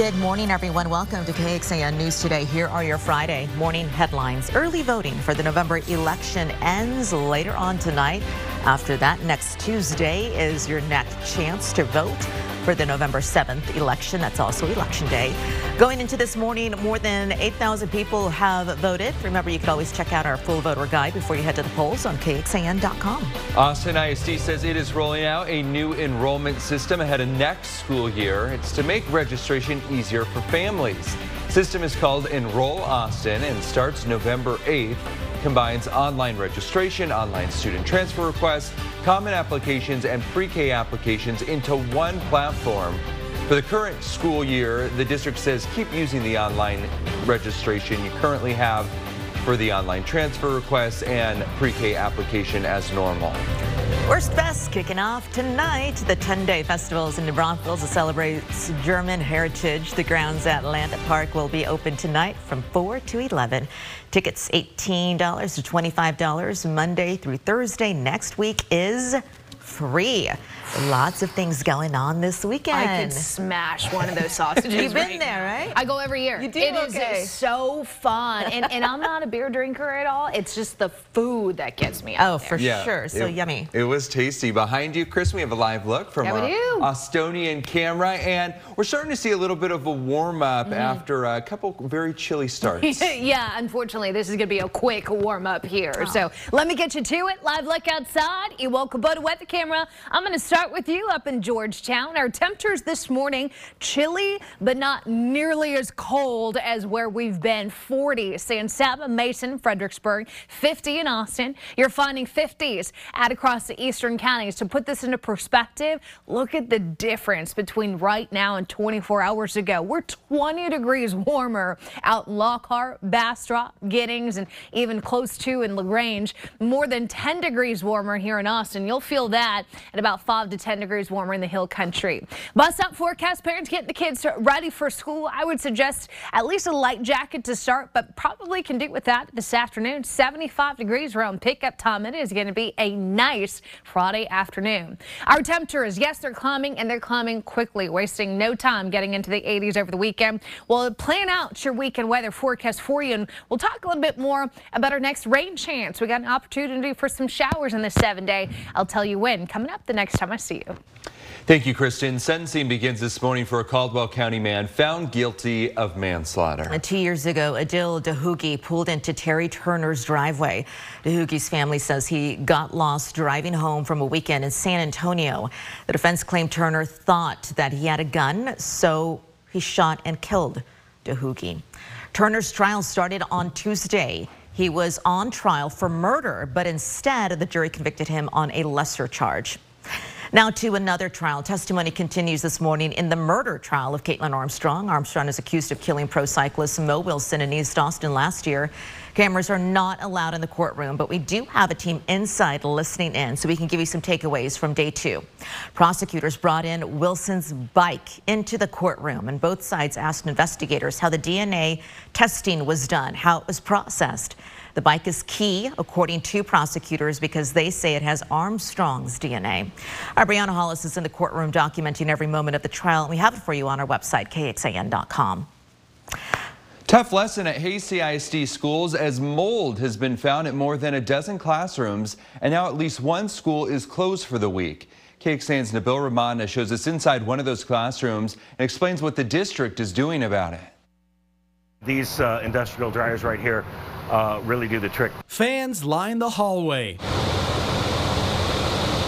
Good morning, everyone. Welcome to KXAN News Today. Here are your Friday morning headlines. Early voting for the November election ends later on tonight. After that, next Tuesday is your next chance to vote for the November 7th election. That's also Election Day. Going into this morning, more than 8,000 people have voted. Remember, you can always check out our full voter guide before you head to the polls on KXAN.com. Austin ISD says it is rolling out a new enrollment system ahead of next school year. It's to make registration easier for families. The system is called Enroll Austin and starts November 8th. Combines online registration, online student transfer requests, common applications, and pre-K applications into one platform. For the current school year, the district says keep using the online registration you currently have for the online transfer requests and pre-K application as normal. Wurstfest kicking off tonight. The 10-day festival is in New Braunfels. It celebrates German heritage. The grounds at Landa Park will be open tonight from 4 to 11. Tickets $18 to $25 Monday through Thursday. Next week is free. Lots of things going on this weekend. I could smash one of those sausages. You've been there, right? I go every year. You do? It is so fun. And I'm not a beer drinker at all. It's just the food that gets me out. Oh, for sure. So yummy. It was tasty. Behind you, Chris, we have a live look from our Austonian camera. And we're starting to see a little bit of a warm-up after a couple very chilly starts. Yeah, unfortunately, this is going to be a quick warm-up here. Oh. So let me get you to it. Live look outside. Wet the camera. I'm going to start with you up in Georgetown. Our temperatures this morning, chilly, but not nearly as cold as where we've been. 40, San Saba, Mason, Fredericksburg, 50 in Austin. You're finding 50s out across the eastern counties. To put this into perspective, look at the difference between right now and 24 hours ago. We're 20 degrees warmer out in Lockhart, Bastrop, Giddings, and even close to in LaGrange. More than 10 degrees warmer here in Austin. You'll feel that at about 5 to 10 degrees warmer in the Hill Country. Bus stop forecast, parents get the kids ready for school. I would suggest at least a light jacket to start, but probably can do with that this afternoon. 75 degrees around pickup time. It is going to be a nice Friday afternoon. Our temperatures, yes, they're climbing, and they're climbing quickly, wasting no time getting into the 80s over the weekend. We'll plan out your weekend weather forecast for you, and we'll talk a little bit more about our next rain chance. We got an opportunity for some showers in the 7-day. I'll tell you when coming up the next time I see you. Thank you, Kristen. Sentencing begins this morning for a Caldwell County man found guilty of manslaughter. 2 years ago, Adil Dahugi pulled into Terry Turner's driveway. Dahugi's family says he got lost driving home from a weekend in San Antonio. The defense claimed Turner thought that he had a gun, so he shot and killed Dahugi. Turner's trial started on Tuesday. He was on trial for murder, but instead the jury convicted him on a lesser charge. Now to another trial. Testimony continues this morning in the murder trial of Caitlin Armstrong. Armstrong is accused of killing pro cyclist Mo Wilson in East Austin last year. Cameras are not allowed in the courtroom, but we do have a team inside listening in, so we can give you some takeaways from day two. Prosecutors brought in Wilson's bike into the courtroom, and both sides asked investigators how the DNA testing was done, how it was processed. The bike is key, according to prosecutors, because they say it has Armstrong's DNA. Our Brianna Hollis is in the courtroom documenting every moment of the trial, and we have it for you on our website, KXAN.com. Tough lesson at Hays CISD schools as mold has been found at more than a dozen classrooms, and now at least one school is closed for the week. KXAN's Nabil Ramana shows us inside one of those classrooms and explains what the district is doing about it. These industrial dryers right here really do the trick. Fans line the hallway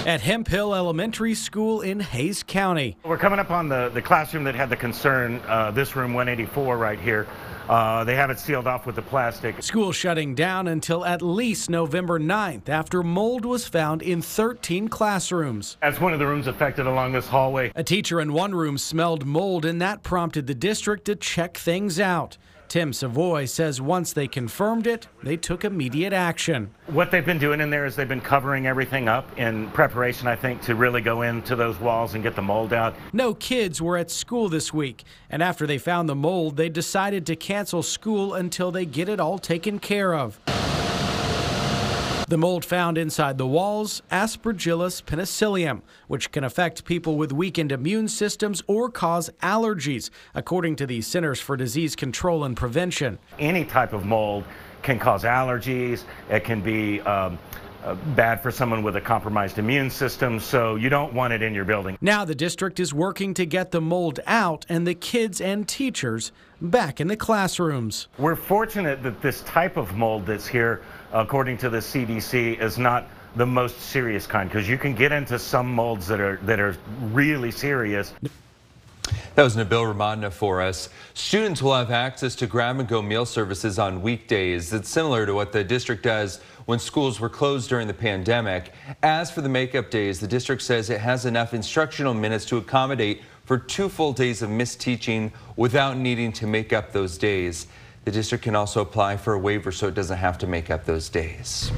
at Hemphill Elementary School in Hays County. We're coming up on the classroom that had the concern, this room 184 right here. They have it sealed off with the plastic. School shutting down until at least November 9th after mold was found in 13 classrooms. That's one of the rooms affected along this hallway. A teacher in one room smelled mold, and that prompted the district to check things out. Tim Savoy says once they confirmed it, they took immediate action. What they've been doing in there is they've been covering everything up in preparation, I think, to really go into those walls and get the mold out. No kids were at school this week, and after they found the mold, they decided to cancel school until they get it all taken care of. The mold found inside the walls, Aspergillus penicillium, which can affect people with weakened immune systems or cause allergies, according to the Centers for Disease Control and Prevention. Any type of mold can cause allergies. It can be bad for someone with a compromised immune system, so you don't want it in your building. Now the district is working to get the mold out and the kids and teachers back in the classrooms. We're fortunate that this type of mold that's here, according to the CDC, is not the most serious kind, because you can get into some molds that are really serious. That was Nabil Ramana for us. Students will have access to grab-and-go meal services on weekdays. It's similar to what the district does when schools were closed during the pandemic. As for the makeup days, the district says it has enough instructional minutes to accommodate for 2 full days of missed teaching without needing to make up those days. The district can also apply for a waiver so it doesn't have to make up those days.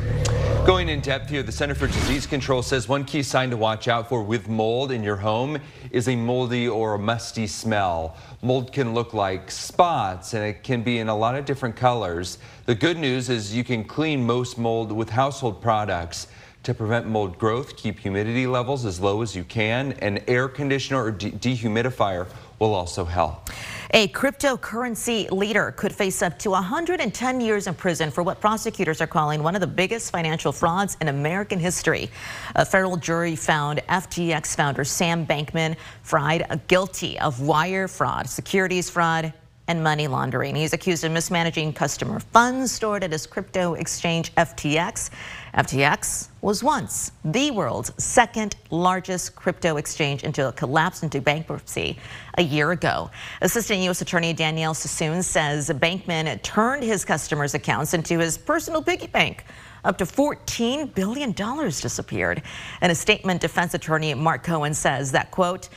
Going in depth here, the Center for Disease Control says one key sign to watch out for with mold in your home is a moldy or a musty smell. Mold can look like spots, and it can be in a lot of different colors. The good news is you can clean most mold with household products. To prevent mold growth, keep humidity levels as low as you can. An air conditioner or dehumidifier will also help. A cryptocurrency leader could face up to 110 years in prison for what prosecutors are calling one of the biggest financial frauds in American history. A federal jury found FTX founder Sam Bankman-Fried guilty of wire fraud, securities fraud, and money laundering. He's accused of mismanaging customer funds stored at his crypto exchange FTX. FTX was once the world's 2nd largest crypto exchange until it collapsed into bankruptcy a year ago. Assistant U.S. Attorney Danielle Sassoon says Bankman turned his customers' accounts into his personal piggy bank. Up to $14 billion disappeared. In a statement, defense attorney Mark Cohen says that, quote,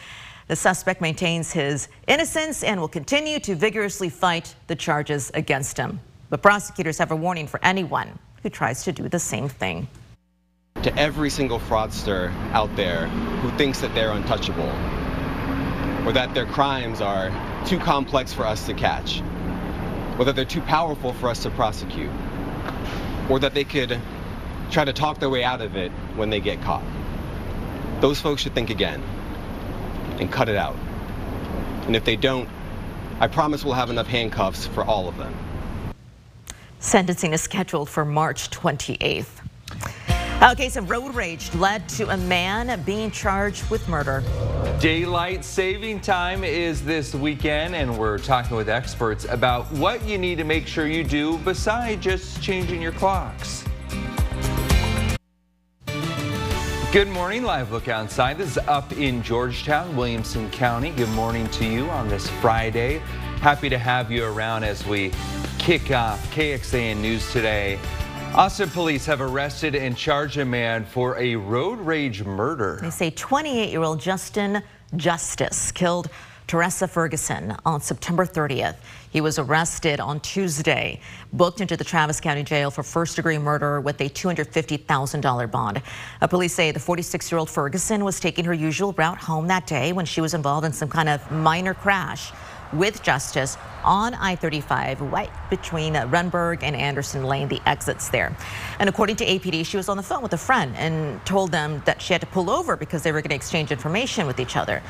the suspect maintains his innocence and will continue to vigorously fight the charges against him. But prosecutors have a warning for anyone who tries to do the same thing. To every single fraudster out there who thinks that they're untouchable or that their crimes are too complex for us to catch, or that they're too powerful for us to prosecute, or that they could try to talk their way out of it when they get caught, those folks should think again and cut it out. And if they don't, I promise we'll have enough handcuffs for all of them. Sentencing is scheduled for March 28th. A case of road rage led to a man being charged with murder. Daylight saving time is this weekend, and we're talking with experts about what you need to make sure you do besides just changing your clocks. Good morning, live look outside. This is up in Georgetown, Williamson County. Good morning to you on this Friday. Happy to have you around as we kick off KXAN News today. Austin police have arrested and charged a man for a road rage murder. They say 28-year-old Justin Justice killed Teresa Ferguson on September 30th. He was arrested on Tuesday, booked into the Travis County Jail for first-degree murder with a $250,000 bond. Police say the 46-year-old Ferguson was taking her usual route home that day when she was involved in some kind of minor crash with Justice on I-35, right between Runberg and Anderson Lane, the exits there. And according to APD, she was on the phone with a friend and told them that she had to pull over because they were going to exchange information with each other,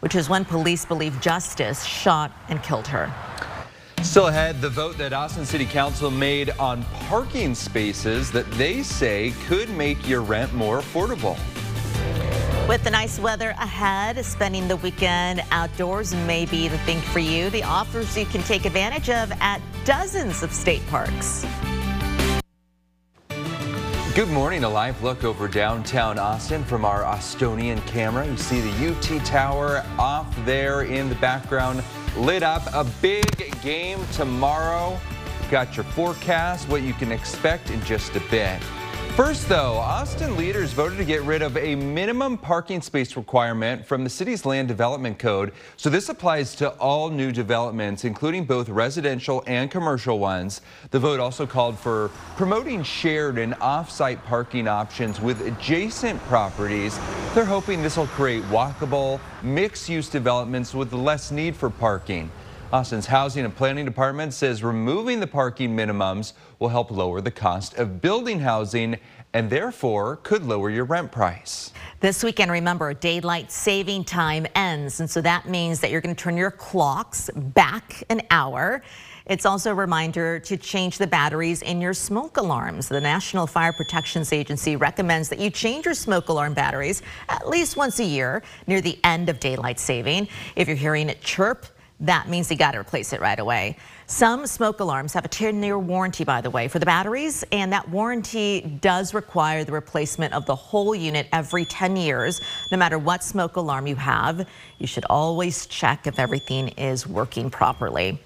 which is when police believe Justice shot and killed her. Still ahead, the vote that Austin City Council made on parking spaces that they say could make your rent more affordable. With the nice weather ahead, spending the weekend outdoors may be the thing for you. The offers you can take advantage of at dozens of state parks. Good morning, a live look over downtown Austin from our Austonian camera. You see the UT Tower off there in the background, lit up. A big game tomorrow. Got your forecast, what you can expect in just a bit. First though, Austin leaders voted to get rid of a minimum parking space requirement from the city's land development code. So this applies to all new developments, including both residential and commercial ones. The vote also called for promoting shared and off-site parking options with adjacent properties. They're hoping this will create walkable, mixed-use developments with less need for parking. Austin's Housing and Planning Department says removing the parking minimums will help lower the cost of building housing and therefore could lower your rent price. This weekend, remember, daylight saving time ends, and so that means that you're going to turn your clocks back an hour. It's also a reminder to change the batteries in your smoke alarms. The National Fire Protection Agency recommends that you change your smoke alarm batteries at least once a year near the end of daylight saving. If you're hearing it chirp, that means you got to replace it right away. Some smoke alarms have a 10-year warranty, by the way, for the batteries, and that warranty does require the replacement of the whole unit every 10 years. No matter what smoke alarm you have, you should always check if everything is working properly.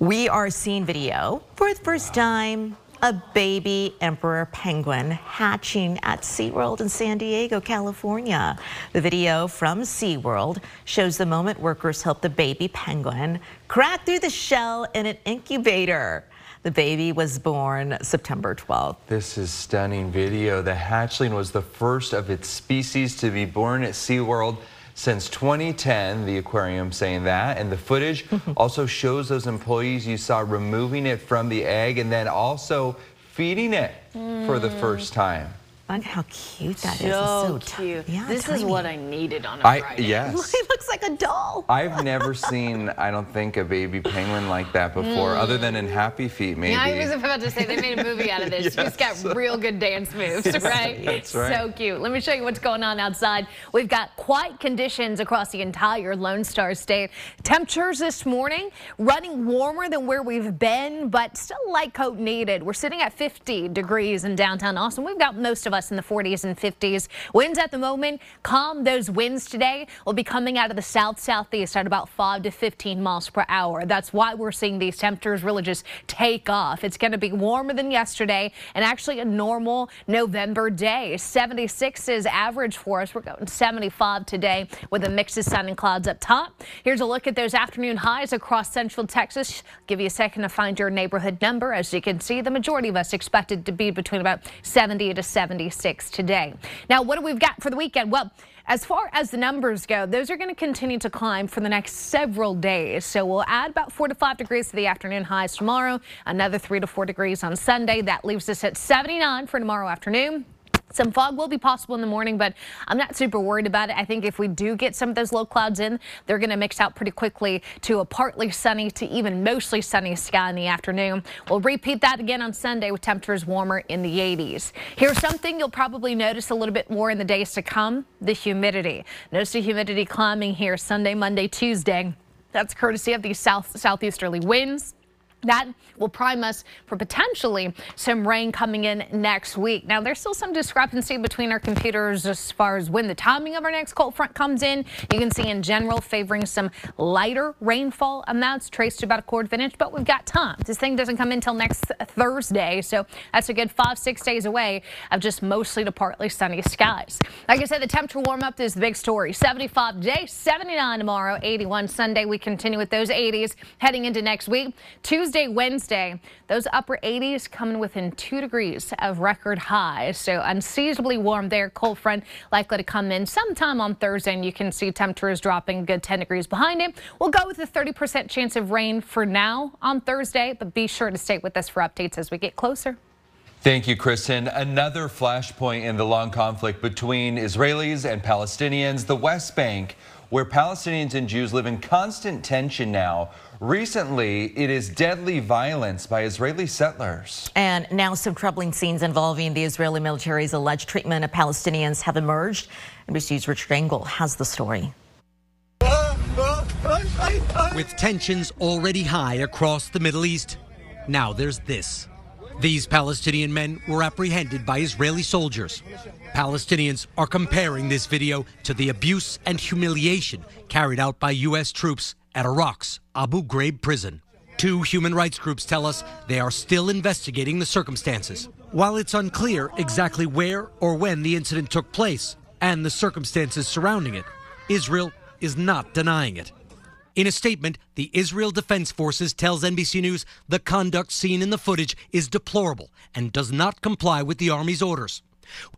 We are seeing video for the first time, a baby emperor penguin hatching at SeaWorld in San Diego, California. The video from SeaWorld shows the moment workers helped the baby penguin crack through the shell in an incubator. The baby was born September 12th. This is stunning video. The hatchling was the first of its species to be born at SeaWorld since 2010, the aquarium saying that, and the footage also shows those employees you saw removing it from the egg and then also feeding it for the first time. How cute that is. So cute. Yeah, this tiny is what I needed on a Friday. Yes. He looks like a doll. I've never seen, I don't think, a baby penguin like that before, other than in Happy Feet, maybe. Yeah, I was about to say, they made a movie out of this. Yes. She's got real good dance moves, right? That's right. So cute. Let me show you what's going on outside. We've got quiet conditions across the entire Lone Star State. Temperatures this morning running warmer than where we've been, but still light coat needed. We're sitting at 50 degrees in downtown Austin. We've got most of us in the 40s and 50s. Winds at the moment calm. Those winds today will be coming out of the southeast at about 5 to 15 miles per hour. That's why we're seeing these temperatures really just take off. It's going to be warmer than yesterday and actually a normal November day. 76 is average for us. We're going 75 today with a mix of sun and clouds up top. Here's a look at those afternoon highs across central Texas. Give you a second to find your neighborhood number. As you can see, the majority of us expected to be between about 70 to 76. Today. Now, what do we've got for the weekend? Well, as far as the numbers go, those are going to continue to climb for the next several days. So we'll add about 4 to 5 degrees to the afternoon highs tomorrow, another 3 to 4 degrees on Sunday. That leaves us at 79 for tomorrow afternoon. Some fog will be possible in the morning, but I'm not super worried about it. I think if we do get some of those low clouds in, they're going to mix out pretty quickly to a partly sunny to even mostly sunny sky in the afternoon. We'll repeat that again on Sunday with temperatures warmer in the 80s. Here's something you'll probably notice a little bit more in the days to come, the humidity. Notice the humidity climbing here Sunday, Monday, Tuesday. That's courtesy of these southeasterly winds. That will prime us for potentially some rain coming in next week. Now, there's still some discrepancy between our computers as far as when the timing of our next cold front comes in. You can see in general favoring some lighter rainfall amounts, traced to about 1/4 of an inch, but we've got time. This thing doesn't come in till next Thursday, so that's a good 5-6 days away of just mostly to partly sunny skies. Like I said, the temperature warm up is the big story. 75 today, 79 tomorrow, 81 Sunday. We continue with those 80s heading into next week. Tuesday, Wednesday, those upper 80s coming within 2 degrees of record highs, so unseasonably warm there. Cold front likely to come in sometime on Thursday, and you can see temperatures dropping a good 10 degrees behind it. We'll go with a 30% chance of rain for now on Thursday, but be sure to stay with us for updates as we get closer. Thank you, Kristen. Another flashpoint in the long conflict between Israelis and Palestinians, the West Bank, where Palestinians and Jews live in constant tension now. Recently, it is deadly violence by Israeli settlers. And now some troubling scenes involving the Israeli military's alleged treatment of Palestinians have emerged. NBC's Richard Engel has the story. With tensions already high across the Middle East, now there's this. These Palestinian men were apprehended by Israeli soldiers. Palestinians are comparing this video to the abuse and humiliation carried out by U.S. troops at Iraq's Abu Ghraib prison. Two human rights groups tell us they are still investigating the circumstances. While it's unclear exactly where or when the incident took place and the circumstances surrounding it, Israel is not denying it. In a statement, the Israel Defense Forces tells NBC News the conduct seen in the footage is deplorable and does not comply with the Army's orders.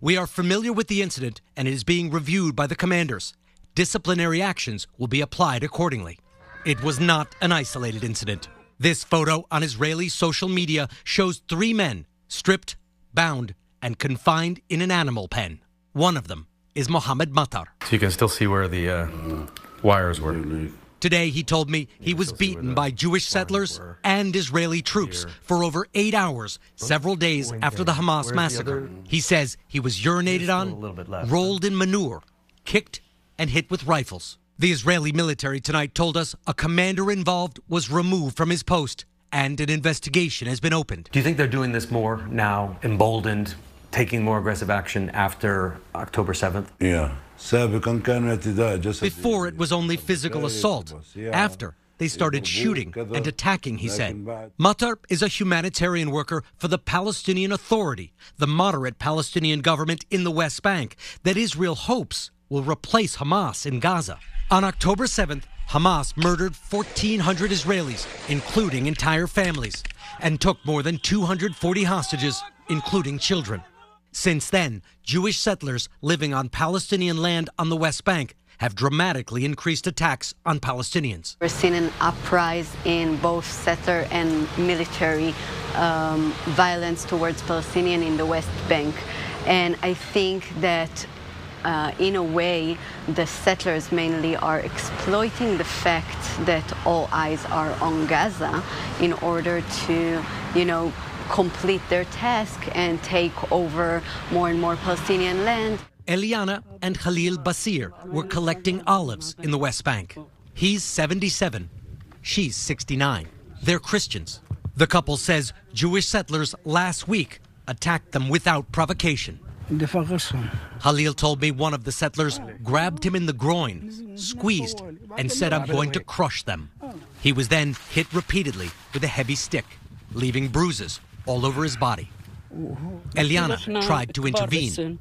We are familiar with the incident and it is being reviewed by the commanders. Disciplinary actions will be applied accordingly. It was not an isolated incident. This photo on Israeli social media shows three men stripped, bound, and confined in an animal pen. One of them is Mohammed Matar. So you can still see where the wires were. Today, he told me he was beaten by Jewish settlers and Israeli troops for over 8 hours, several days after the Hamas massacre. He says he was urinated on, rolled in manure, kicked, and hit with rifles. The Israeli military tonight told us a commander involved was removed from his post and an investigation has been opened. Do you think they're doing this more now, emboldened, taking more aggressive action after October 7th? Yeah. Before, it was only physical assault. After, they started shooting and attacking, he said. Matar is a humanitarian worker for the Palestinian Authority, the moderate Palestinian government in the West Bank that Israel hopes will replace Hamas in Gaza. On October 7th, Hamas murdered 1,400 Israelis, including entire families, and took more than 240 hostages, including children. Since then, Jewish settlers living on Palestinian land on the West Bank have dramatically increased attacks on Palestinians. We're seeing an uprising in both settler and military violence towards Palestinians in the West Bank. And I think that in a way, the settlers mainly are exploiting the fact that all eyes are on Gaza in order to, you know, complete their task and take over more and more Palestinian land. Eliana and Khalil Basir were collecting olives in the West Bank. He's 77, she's 69. They're Christians. The couple says Jewish settlers last week attacked them without provocation. Khalil told me one of the settlers grabbed him in the groin, squeezed, and said, "I'm going to crush them." He was then hit repeatedly with a heavy stick, leaving bruises all over his body. Eliana tried to intervene.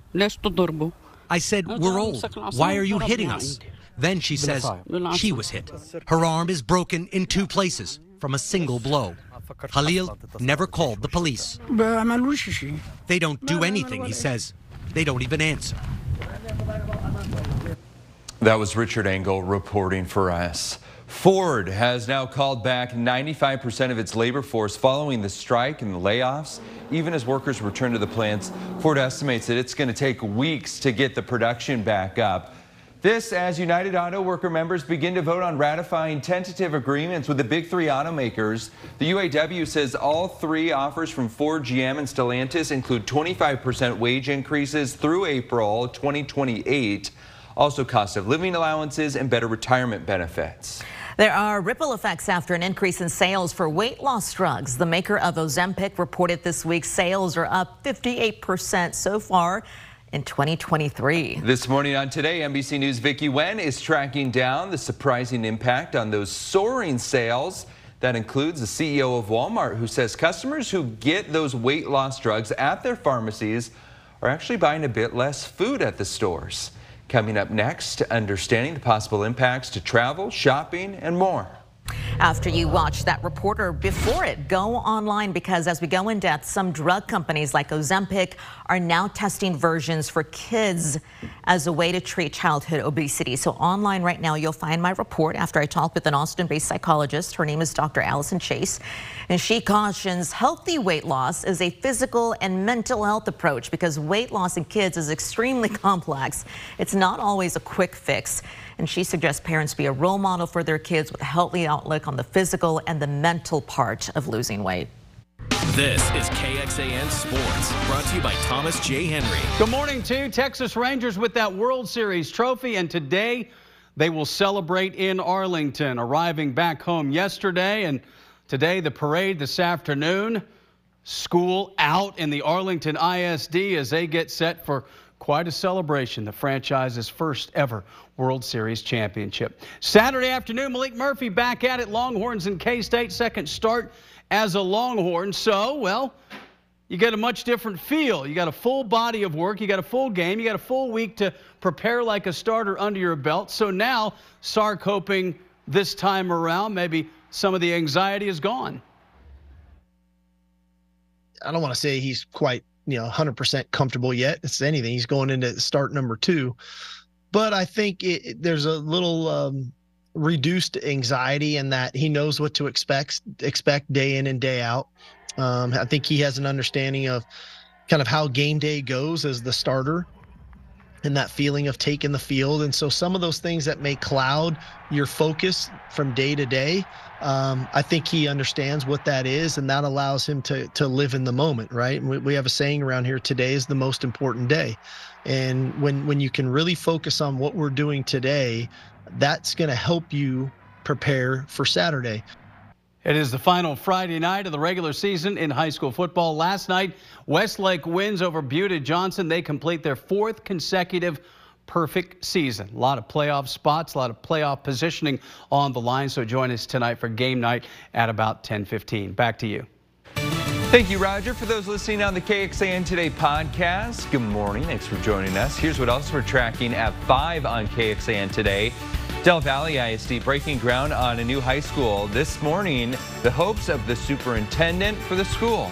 I said, "We're old. Why are you hitting us?" Then she says she was hit. Her arm is broken in 2 places from a single blow. Khalil never called the police. They don't do anything, he says. They don't even answer. That was Richard Engel reporting for us. Ford has now called back 95% of its labor force following the strike and the layoffs. Even as workers return to the plants, Ford estimates that it's going to take weeks to get the production back up. This as United Auto Worker members begin to vote on ratifying tentative agreements with the big 3 automakers. The UAW says all 3 offers from Ford, GM, and Stellantis include 25% wage increases through April 2028. Also cost of living allowances and better retirement benefits. There are ripple effects after an increase in sales for weight loss drugs. The maker of Ozempic reported this week sales are up 58% so far in 2023. This morning on Today, NBC News' Vicky Wen is tracking down the surprising impact on those soaring sales. That includes the CEO of Walmart, who says customers who get those weight loss drugs at their pharmacies are actually buying a bit less food at the stores. Coming up next, understanding the possible impacts to travel, shopping, and more. After you watch that reporter before it, go online, because as we go in depth, some drug companies like Ozempic are now testing versions for kids as a way to treat childhood obesity. So online right now, you'll find my report after I talk with an Austin-based psychologist. Her name is Dr. Allison Chase, and she cautions healthy weight loss is a physical and mental health approach, because weight loss in kids is extremely complex. It's not always a quick fix. And she suggests parents be a role model for their kids with a healthy outlook on the physical and the mental part of losing weight. This is KXAN Sports, brought to you by Thomas J. Henry. Good morning to Texas Rangers with that World Series trophy, and today they will celebrate in Arlington, arriving back home yesterday, and today the parade this afternoon. School out in the Arlington ISD as they get set for quite a celebration, the franchise's first ever World Series championship. Saturday afternoon, Malik Murphy back at it. Longhorns and K-State, second start as a Longhorn. So, well, you get a much different feel. You got a full body of work. You got a full game. You got a full week to prepare like a starter under your belt. So now, Sark hoping this time around, maybe some of the anxiety is gone. I don't want to say he's quite 100% comfortable yet. It's anything. He's going into start number 2, but I think there's a little reduced anxiety in that he knows what to expect day in and day out. I think he has an understanding of kind of how game day goes as the starter and that feeling of taking the field. And so some of those things that may cloud your focus from day to day, I think he understands what that is, and that allows him to live in the moment, right? And we have a saying around here, today is the most important day. And when you can really focus on what we're doing today, that's going to help you prepare for Saturday. It is the final Friday night of the regular season in high school football. Last night, Westlake wins over Butte Johnson. They complete their fourth consecutive perfect season. A lot of playoff spots, a lot of playoff positioning on the line. So join us tonight for game night at about 10:15. Back to you. Thank you, Roger. For those listening on the KXAN Today podcast, good morning. Thanks for joining us. Here's what else we're tracking at 5 on KXAN Today. Del Valley ISD breaking ground on a new high school this morning. The hopes of the superintendent for the school.